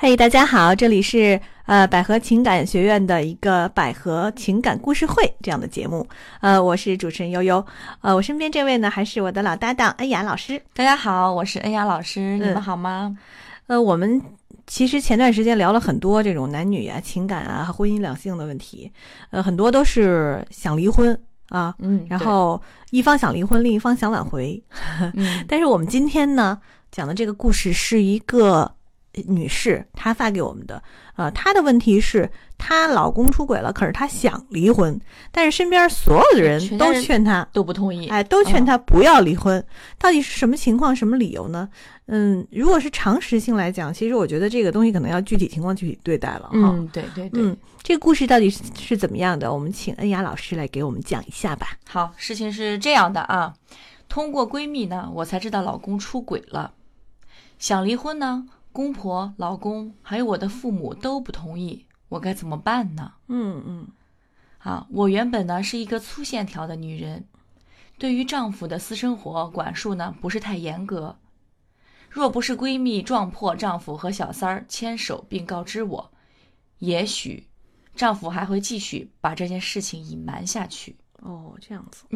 嘿，大家好，这里是百合情感学院的一个百合情感故事会这样的节目，我是主持人悠悠，我身边这位呢还是我的老搭档恩雅老师。大家好，我是恩雅老师，你们好吗？我们其实前段时间聊了很多这种男女啊、情感啊、婚姻两性的问题，很多都是想离婚啊，然后一方想离婚，另一方想挽回。但是我们今天呢讲的这个故事是一个女士她发给我们的，她的问题是她老公出轨了，可是她想离婚，但是身边所有的人都劝她，都不同意，都劝她不要离婚。到底是什么情况，什么理由呢？如果是常识性来讲，其实我觉得这个东西可能要具体情况具体对待了。对。这个故事到底是怎么样的？我们请恩雅老师来给我们讲一下吧。好，事情是这样的啊，通过闺蜜呢，我才知道老公出轨了，想离婚呢，公婆、老公还有我的父母都不同意，我该怎么办呢？我原本呢是一个粗线条的女人，对于丈夫的私生活管束呢不是太严格。若不是闺蜜撞破丈夫和小三儿牵手并告知我，也许丈夫还会继续把这件事情隐瞒下去。哦，这样子。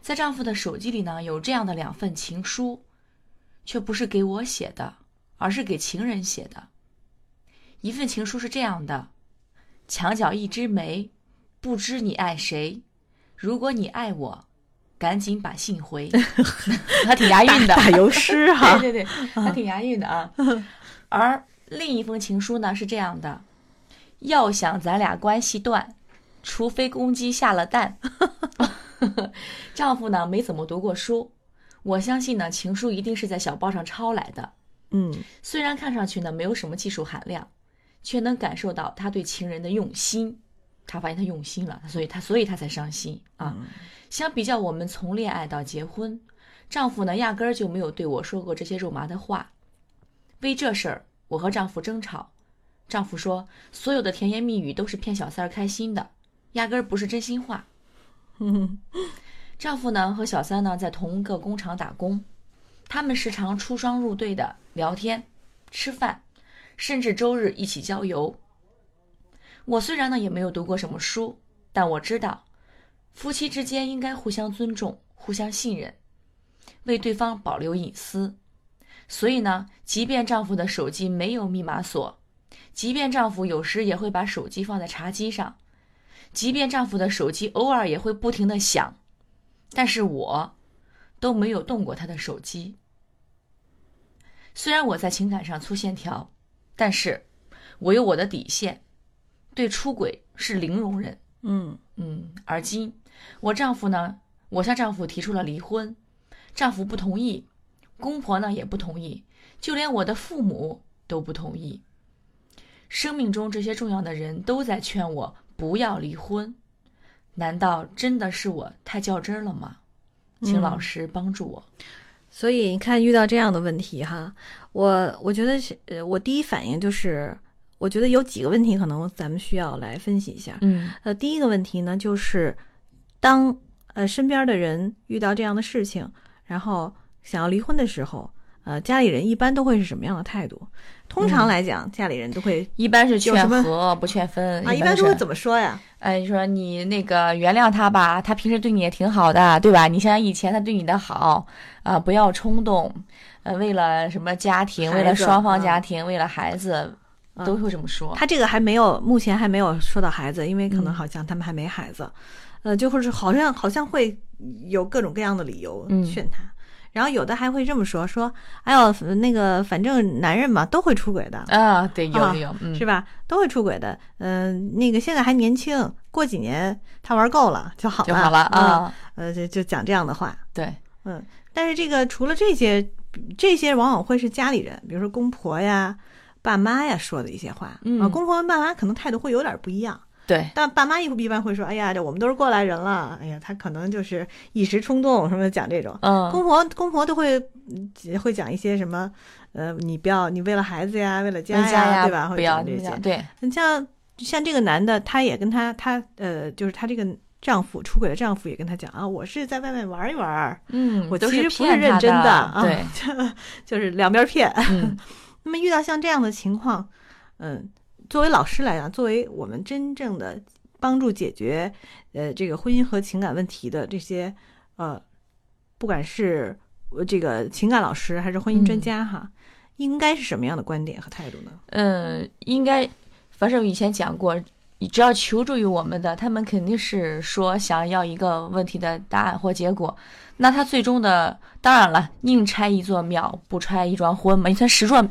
在丈夫的手机里呢有这样的两份情书，却不是给我写的，而是给情人写的。一份情书是这样的：墙角一枝梅，不知你爱谁，如果你爱我，赶紧把信回。还挺押韵的，打油诗哈。对，还挺押韵的啊。而另一封情书呢是这样的：要想咱俩关系断，除非公鸡下了蛋。丈夫呢没怎么读过书，我相信呢情书一定是在小报上抄来的。虽然看上去呢没有什么技术含量，却能感受到他对情人的用心。他发现他用心了，所以他才伤心啊。相比较我们从恋爱到结婚，丈夫呢压根儿就没有对我说过这些肉麻的话。为这事儿，我和丈夫争吵。丈夫说所有的甜言蜜语都是骗小三儿开心的，压根儿不是真心话。丈夫呢和小三呢在同一个工厂打工，他们时常出双入对的聊天、吃饭，甚至周日一起郊游。我虽然呢也没有读过什么书，但我知道夫妻之间应该互相尊重、互相信任，为对方保留隐私。所以呢，即便丈夫的手机没有密码锁，即便丈夫有时也会把手机放在茶几上，即便丈夫的手机偶尔也会不停地响，但是我都没有动过他的手机。虽然我在情感上粗线条，但是我有我的底线，对出轨是零容忍。而今我向丈夫提出了离婚，丈夫不同意，公婆呢也不同意，就连我的父母都不同意。生命中这些重要的人都在劝我不要离婚，难道真的是我太较真了吗？请老师帮助我。所以你看，遇到这样的问题哈，我觉得我第一反应就是，我觉得有几个问题可能咱们需要来分析一下。第一个问题呢，就是当身边的人遇到这样的事情，然后想要离婚的时候，家里人一般都会是什么样的态度？通常来讲，家里人都会一般是劝和不劝分啊。一般都会怎么说呀？你说你那个原谅他吧，他平时对你也挺好的，对吧？你想想以前他对你的好啊，不要冲动，为了什么家庭，为了双方家庭，为了孩子，都会这么说。他这个目前还没有说到孩子，因为可能好像他们还没孩子，就是好像会有各种各样的理由劝他。然后有的还会这么说，哎呦，那个反正男人嘛都会出轨的啊，对，有，是吧？都会出轨的，那个现在还年轻，过几年他玩够了就好了啊，就讲这样的话，对，但是这个除了这些往往会是家里人，比如说公婆呀、爸妈呀说的一些话，公婆跟爸妈可能态度会有点不一样。对，但爸妈一般会说：“哎呀，我们都是过来人了，哎呀，他可能就是一时冲动什么的，讲这种。”公婆都会讲一些什么，你为了孩子呀，为了家呀，对吧？不要这些。对，你像这个男的，他也跟他就是他这个丈夫出轨的丈夫也跟他讲啊，我是在外面玩一玩，我其实不是认真的，对，就是两边骗。那么遇到像这样的情况，作为老师来讲，作为我们真正的帮助解决这个婚姻和情感问题的这些不管是这个情感老师还是婚姻专家哈，应该是什么样的观点和态度呢？应该，反正以前讲过，你只要求助于我们的，他们肯定是说想要一个问题的答案或结果。那他最终的，当然了，宁拆一座庙，不拆一桩婚嘛。你看十座，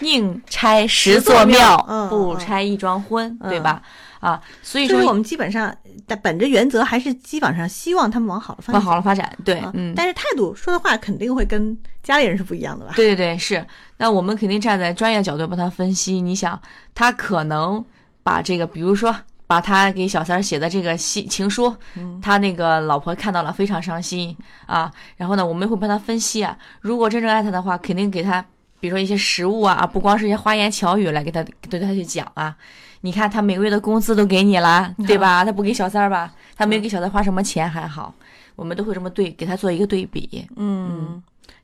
宁拆十座庙，不拆一桩婚，对吧？啊，所以说我们基本上本着原则，还是基本上希望他们往好了发展，往好了发展，对，但是态度说的话肯定会跟家里人是不一样的吧？对对对，是。那我们肯定站在专业角度帮他分析。你想，他可能把这个，比如说，把他给小三写的这个情书，他那个老婆看到了，非常伤心啊。然后呢，我们会帮他分析啊。如果真正爱他的话，肯定给他，比如说一些食物啊，不光是一些花言巧语来给他对他去讲啊。你看他每个月的工资都给你了，对吧？他不给小三吧？他没有给小三花什么钱还好，我们都会这么给他做一个对比。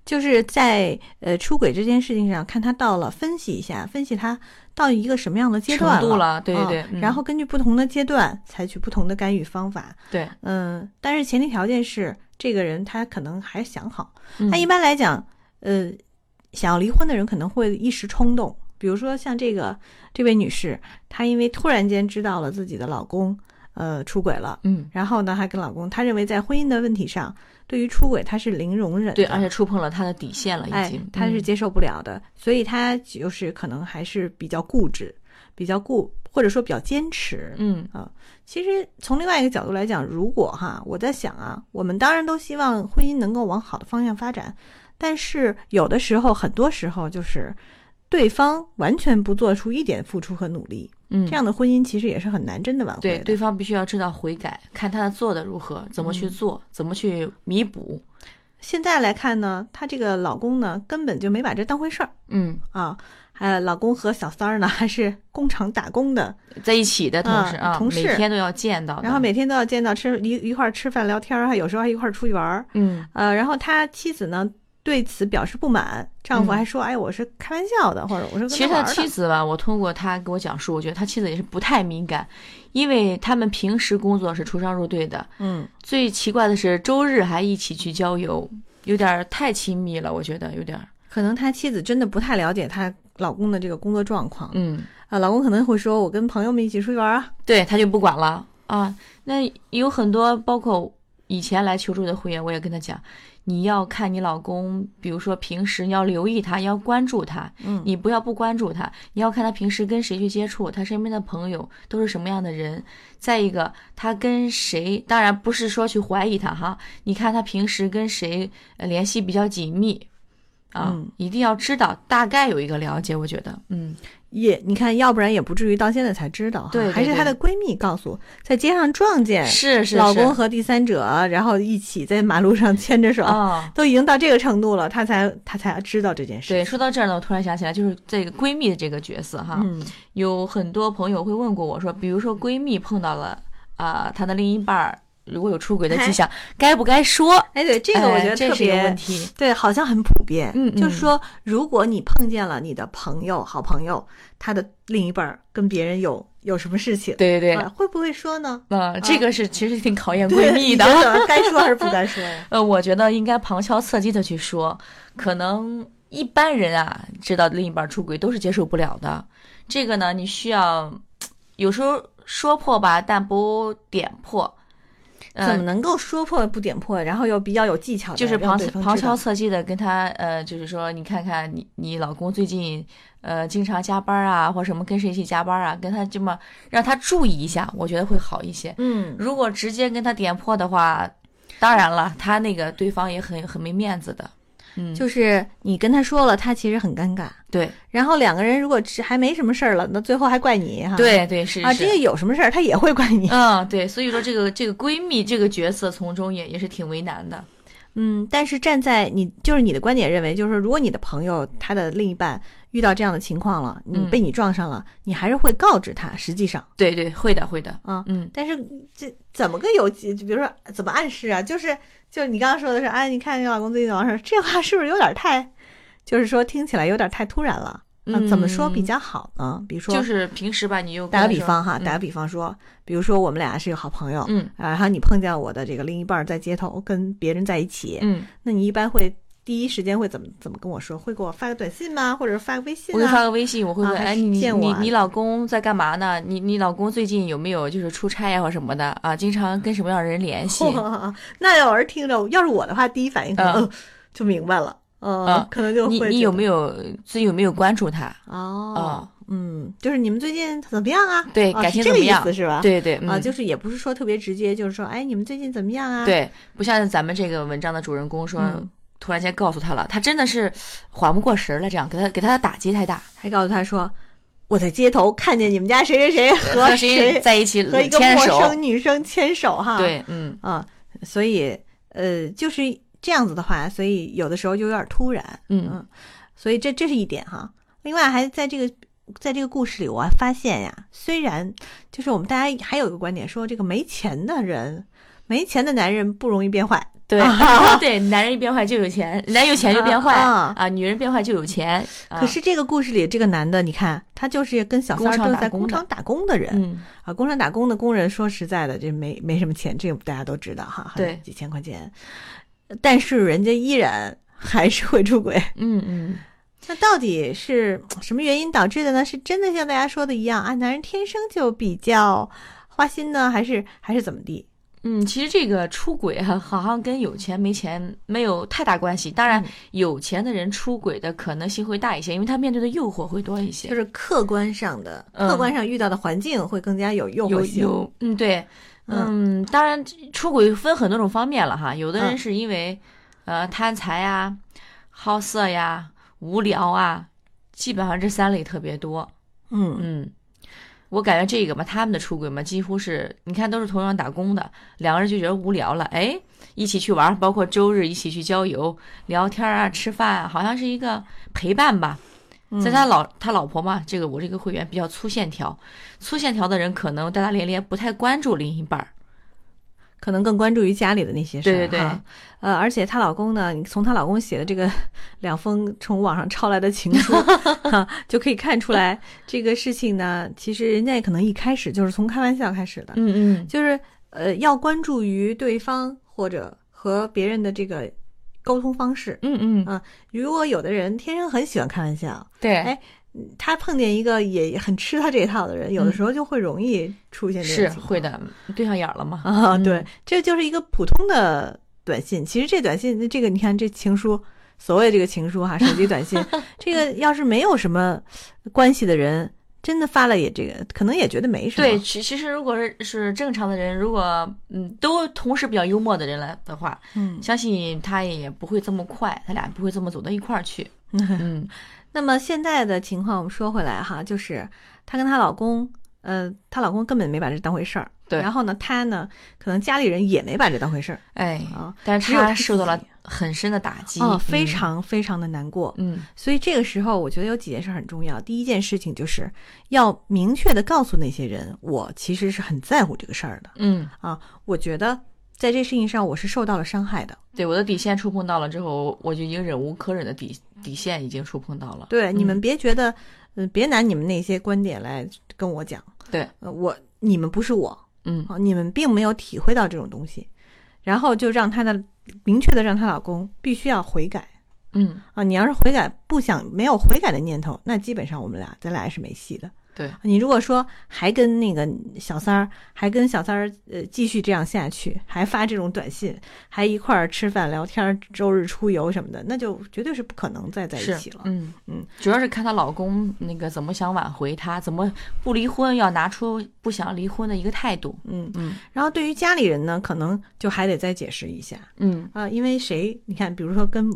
就是在出轨这件事情上，看他到了分析一下，分析他到一个什么样的阶段了，程度了，对对，然后根据不同的阶段采取不同的干预方法。对，但是前提条件是这个人他可能还想好。他一般来讲，想要离婚的人可能会一时冲动，比如说像这位女士，她因为突然间知道了自己的老公出轨了，然后呢，还跟老公，她认为在婚姻的问题上，对于出轨她是零容忍的，对，而且触碰了她的底线了，已经，她是接受不了的，所以她就是可能还是比较固执，或者说比较坚持，其实从另外一个角度来讲，如果哈，我在想啊，我们当然都希望婚姻能够往好的方向发展，但是有的时候，很多时候就是对方完全不做出一点付出和努力，这样的婚姻其实也是很难真的挽回的。对，对方必须要知道悔改，看他做的如何，怎么去做，怎么去弥补。现在来看呢，他这个老公呢，根本就没把这当回事儿。老公和小三儿呢，还是工厂打工的，在一起的同事，每天都要见到的，然后每天都要见到，一块吃饭聊天，还有时候还一块出去玩。然后他妻子呢，对此表示不满，丈夫还说：“哎，我是开玩笑的，或者我是跟他玩的。”其实他妻子吧，我通过他给我讲述，我觉得他妻子也是不太敏感，因为他们平时工作是出双入对的。最奇怪的是周日还一起去郊游，有点太亲密了，我觉得有点。可能他妻子真的不太了解他老公的这个工作状况。老公可能会说：“我跟朋友们一起出去玩啊。”对，他就不管了啊。那有很多包括以前来求助的会员，我也跟他讲。你要看你老公，比如说平时你要留意他，要关注他，你不关注他，你要看他平时跟谁去接触，他身边的朋友都是什么样的人。再一个，他跟谁，当然不是说去怀疑他哈，你看他平时跟谁联系比较紧密啊，一定要知道，大概有一个了解，我觉得，你看，要不然也不至于到现在才知道哈。对，还是她的闺蜜告诉，在街上撞见，是老公和第三者，然后一起在马路上牵着手，都已经到这个程度了，她才知道这件事。对，说到这儿呢，我突然想起来，就是这个闺蜜的这个角色哈，有很多朋友会问过我说，比如说闺蜜碰到了她的另一半如果有出轨的迹象，该不该说？哎，对，这个我觉得特别问题。对，好像很普遍。就是说，如果你碰见了你的朋友、好朋友，他的另一半跟别人有什么事情，对对对，会不会说呢？这个是其实挺考验闺蜜的，该说还是不该说？我觉得应该旁敲侧击的去说。可能一般人啊，知道另一半出轨都是接受不了的。这个呢，你需要有时候说破吧，但不点破。怎么能够说破不点破，然后又比较有技巧的，就是旁敲侧击的跟他就是说你看看你老公最近经常加班啊，或什么跟谁一起加班啊，跟他这么让他注意一下，我觉得会好一些。如果直接跟他点破的话，当然了，他那个对方也很没面子的。就是你跟他说了，他其实很尴尬。对，然后两个人如果还没什么事儿了，那最后还怪你哈。对对，是啊，这个有什么事儿他也会怪你。对，所以说这个闺蜜这个角色从中也是挺为难的。但是站在你的观点认为，就是如果你的朋友他的另一半遇到这样的情况了，你被你撞上了，你还是会告知他。实际上，对对，会的啊。但是这怎么个有？比如说怎么暗示啊？就是你刚刚说的是，哎，你看你老公最近怎么回事？这话是不是有点太，就是说听起来有点太突然了？怎么说比较好呢？比如说，就是平时吧，你又打个比方哈，打个比方说，比如说我们俩是个好朋友，然后你碰见我的这个另一半在街头跟别人在一起，那你一般会第一时间会怎么跟我说？会给我发个短信吗？或者发个微信？我会发个微信，我会问，哎，你老公在干嘛呢？你老公最近有没有就是出差呀或什么的啊？经常跟什么样的人联系？那要是听着，要是我的话，第一反应可能就明白了。可能就会你有没有关注他？就是你们最近怎么样啊？对，感情怎么样？这个意思是吧？对对啊，就是也不是说特别直接，就是说，哎，你们最近怎么样啊？对，不像咱们这个文章的主人公说，突然间告诉他了，他真的是缓不过神了，这样给他打击太大，还告诉他说，我在街头看见你们家谁谁谁和谁在一起，和一个陌生女生牵手哈。对，所以就是。这样子的话，所以有的时候就有点突然，所以这是一点哈。另外，还在这个故事里，我还发现呀，虽然就是我们大家还有一个观点说，这个没钱的人，没钱的男人不容易变坏，对、对，男人一变坏就有钱，男人有钱就变坏啊，女人变坏就有钱。可是这个故事里，这个男的，你看他就是跟小三都在工厂打工的人，工厂打工的工人，说实在的，这没什么钱，这个大家都知道哈，对，几千块钱。但是人家依然还是会出轨，那到底是什么原因导致的呢？是真的像大家说的一样啊，男人天生就比较花心呢，还是怎么地？其实这个出轨好像跟有钱没钱没有太大关系。当然，有钱的人出轨的可能性会大一些，因为他面对的诱惑会多一些，就是客观上遇到的环境会更加有诱惑性。对。当然出轨分很多种方面了哈，有的人是因为贪财呀、好色呀、无聊啊，基本上这三类特别多。我感觉这个嘛，他们的出轨嘛，几乎是你看都是同样打工的，两个人就觉得无聊了，哎，一起去玩，包括周日一起去郊游、聊天啊、吃饭啊，好像是一个陪伴吧。在他老婆嘛，这个我这个会员比较粗线条，粗线条的人可能大大咧咧，不太关注另一半，可能更关注于家里的那些事儿。对对对，而且她老公呢，你从她老公写的这个两封从网上抄来的情书就可以看出来，这个事情呢，其实人家也可能一开始就是从开玩笑开始的，就是要关注于对方或者和别人的这个。沟通方式，如果有的人天生很喜欢开玩笑，对，哎，他碰见一个也很吃他这一套的人，有的时候就会容易出现这种情况，是会的，对上眼了嘛？对，这就是一个普通的短信。其实这短信，这个你看这情书，所谓这个情书哈，手机短信，这个要是没有什么关系的人。真的发了也这个可能也觉得没什么。对，其实如果是正常的人，如果都同时比较幽默的人来的话，相信他也不会这么快，他俩不会这么走到一块儿去。那么现在的情况我们说回来哈，就是她跟她老公，她老公根本没把这当回事儿。对。然后呢，她呢，可能家里人也没把这当回事儿。哎，但是她受到了很深的打击，非常非常的难过。所以这个时候，我觉得有几件事很重要。第一件事情就是要明确的告诉那些人，我其实是很在乎这个事儿的。我觉得在这事情上我是受到了伤害的。对，我的底线触碰到了之后，我就已经忍无可忍的底线已经触碰到了。对，你们别觉得。别拿你们那些观点来跟我讲。对，你们不是我，你们并没有体会到这种东西。然后就让她的明确的让她老公必须要悔改。你要是悔改不想没有悔改的念头，那基本上咱俩是没戏的。对，你如果说还跟那个小三儿继续这样下去，还发这种短信，还一块儿吃饭聊天，周日出游什么的，那就绝对是不可能再在一起了。主要是看她老公那个怎么想挽回她，怎么不离婚，要拿出不想离婚的一个态度。然后对于家里人呢，可能就还得再解释一下。因为你看，比如说跟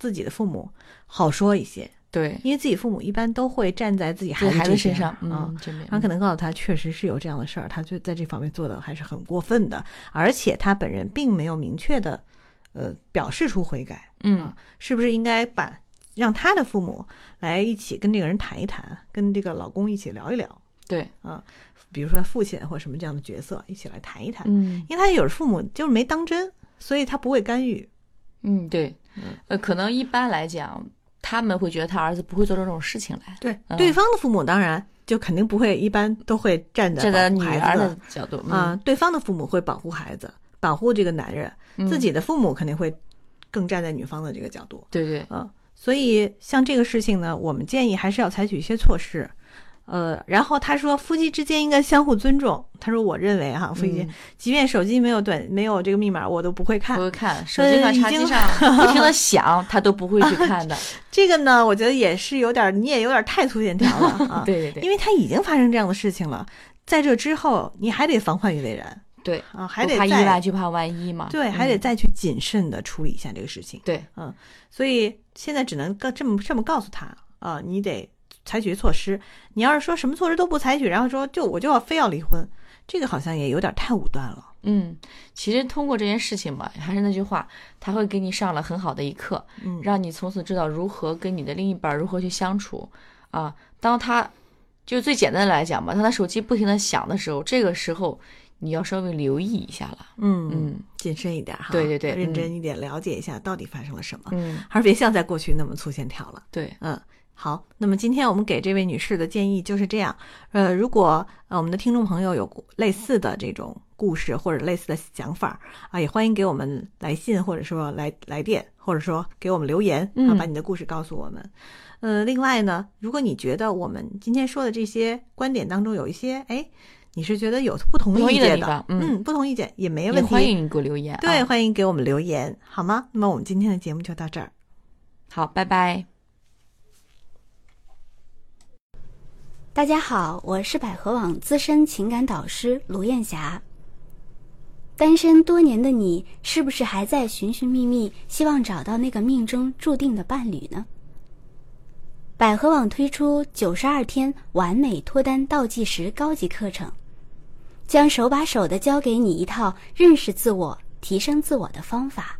自己的父母好说一些。对，因为自己父母一般都会站在自己孩子身上啊，他可能告诉他确实是有这样的事儿，他就在这方面做的还是很过分的，而且他本人并没有明确的表示出悔改，是不是应该让他的父母来一起跟这个人谈一谈，跟这个老公一起聊一聊，对啊，比如说父亲或什么这样的角色一起来谈一谈，因为他有时父母就是没当真，所以他不会干预，对，可能一般来讲。他们会觉得他儿子不会做这种事情来。对，对方的父母当然就肯定不会，一般都会站在保护孩子这个女儿的角度啊、对方的父母会保护孩子，保护这个男人，自己的父母肯定会更站在女方的这个角度。对对，所以像这个事情呢，我们建议还是要采取一些措施。然后他说夫妻之间应该相互尊重。他说我认为哈，夫妻、即便手机没有这个密码，我都不会看。不会看，手机插机上不停的响，他都不会去看的、啊。这个呢，我觉得也是有点，你也有点太粗线条了啊。对对对，因为他已经发生这样的事情了，在这之后你还得防患于未然。对啊，还得再怕意外就怕万一嘛。对，还得再去谨慎的处理一下这个事情。对，所以现在只能这么告诉他啊，你得采取措施。你要是说什么措施都不采取，然后说我就要非要离婚，这个好像也有点太武断了。其实通过这件事情嘛，还是那句话，他会给你上了很好的一课，让你从此知道如何跟你的另一半如何去相处啊。当他就最简单的来讲嘛，当他手机不停的响的时候，这个时候你要稍微留意一下了，谨慎一点哈，对对对，认真一点，了解一下到底发生了什么，还是别像在过去那么粗线条了。对，好，那么今天我们给这位女士的建议就是这样。如果我们的听众朋友有类似的这种故事或者类似的想法啊，也欢迎给我们来信，或者说来电，或者说给我们留言啊，把你的故事告诉我们。另外呢，如果你觉得我们今天说的这些观点当中有一些你是觉得有不同意见的，不同意见也没问题，欢迎你给我留言。对，欢迎给我们留言，好吗？那么我们今天的节目就到这儿，好，拜拜。大家好，我是百合网资深情感导师卢艳霞。单身多年的你，是不是还在寻寻觅觅，希望找到那个命中注定的伴侣呢？百合网推出92天完美脱单倒计时高级课程，将手把手地教给你一套认识自我、提升自我的方法，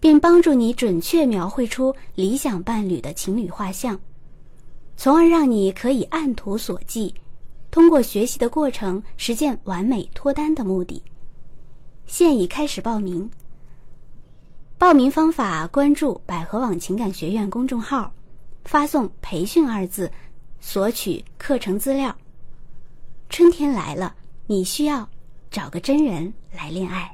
并帮助你准确描绘出理想伴侣的情侣画像，从而让你可以按图索骥，通过学习的过程实现完美脱单的目的。现已开始报名，报名方法关注百合网情感学院公众号，发送培训二字索取课程资料。春天来了，你需要找个真人来恋爱。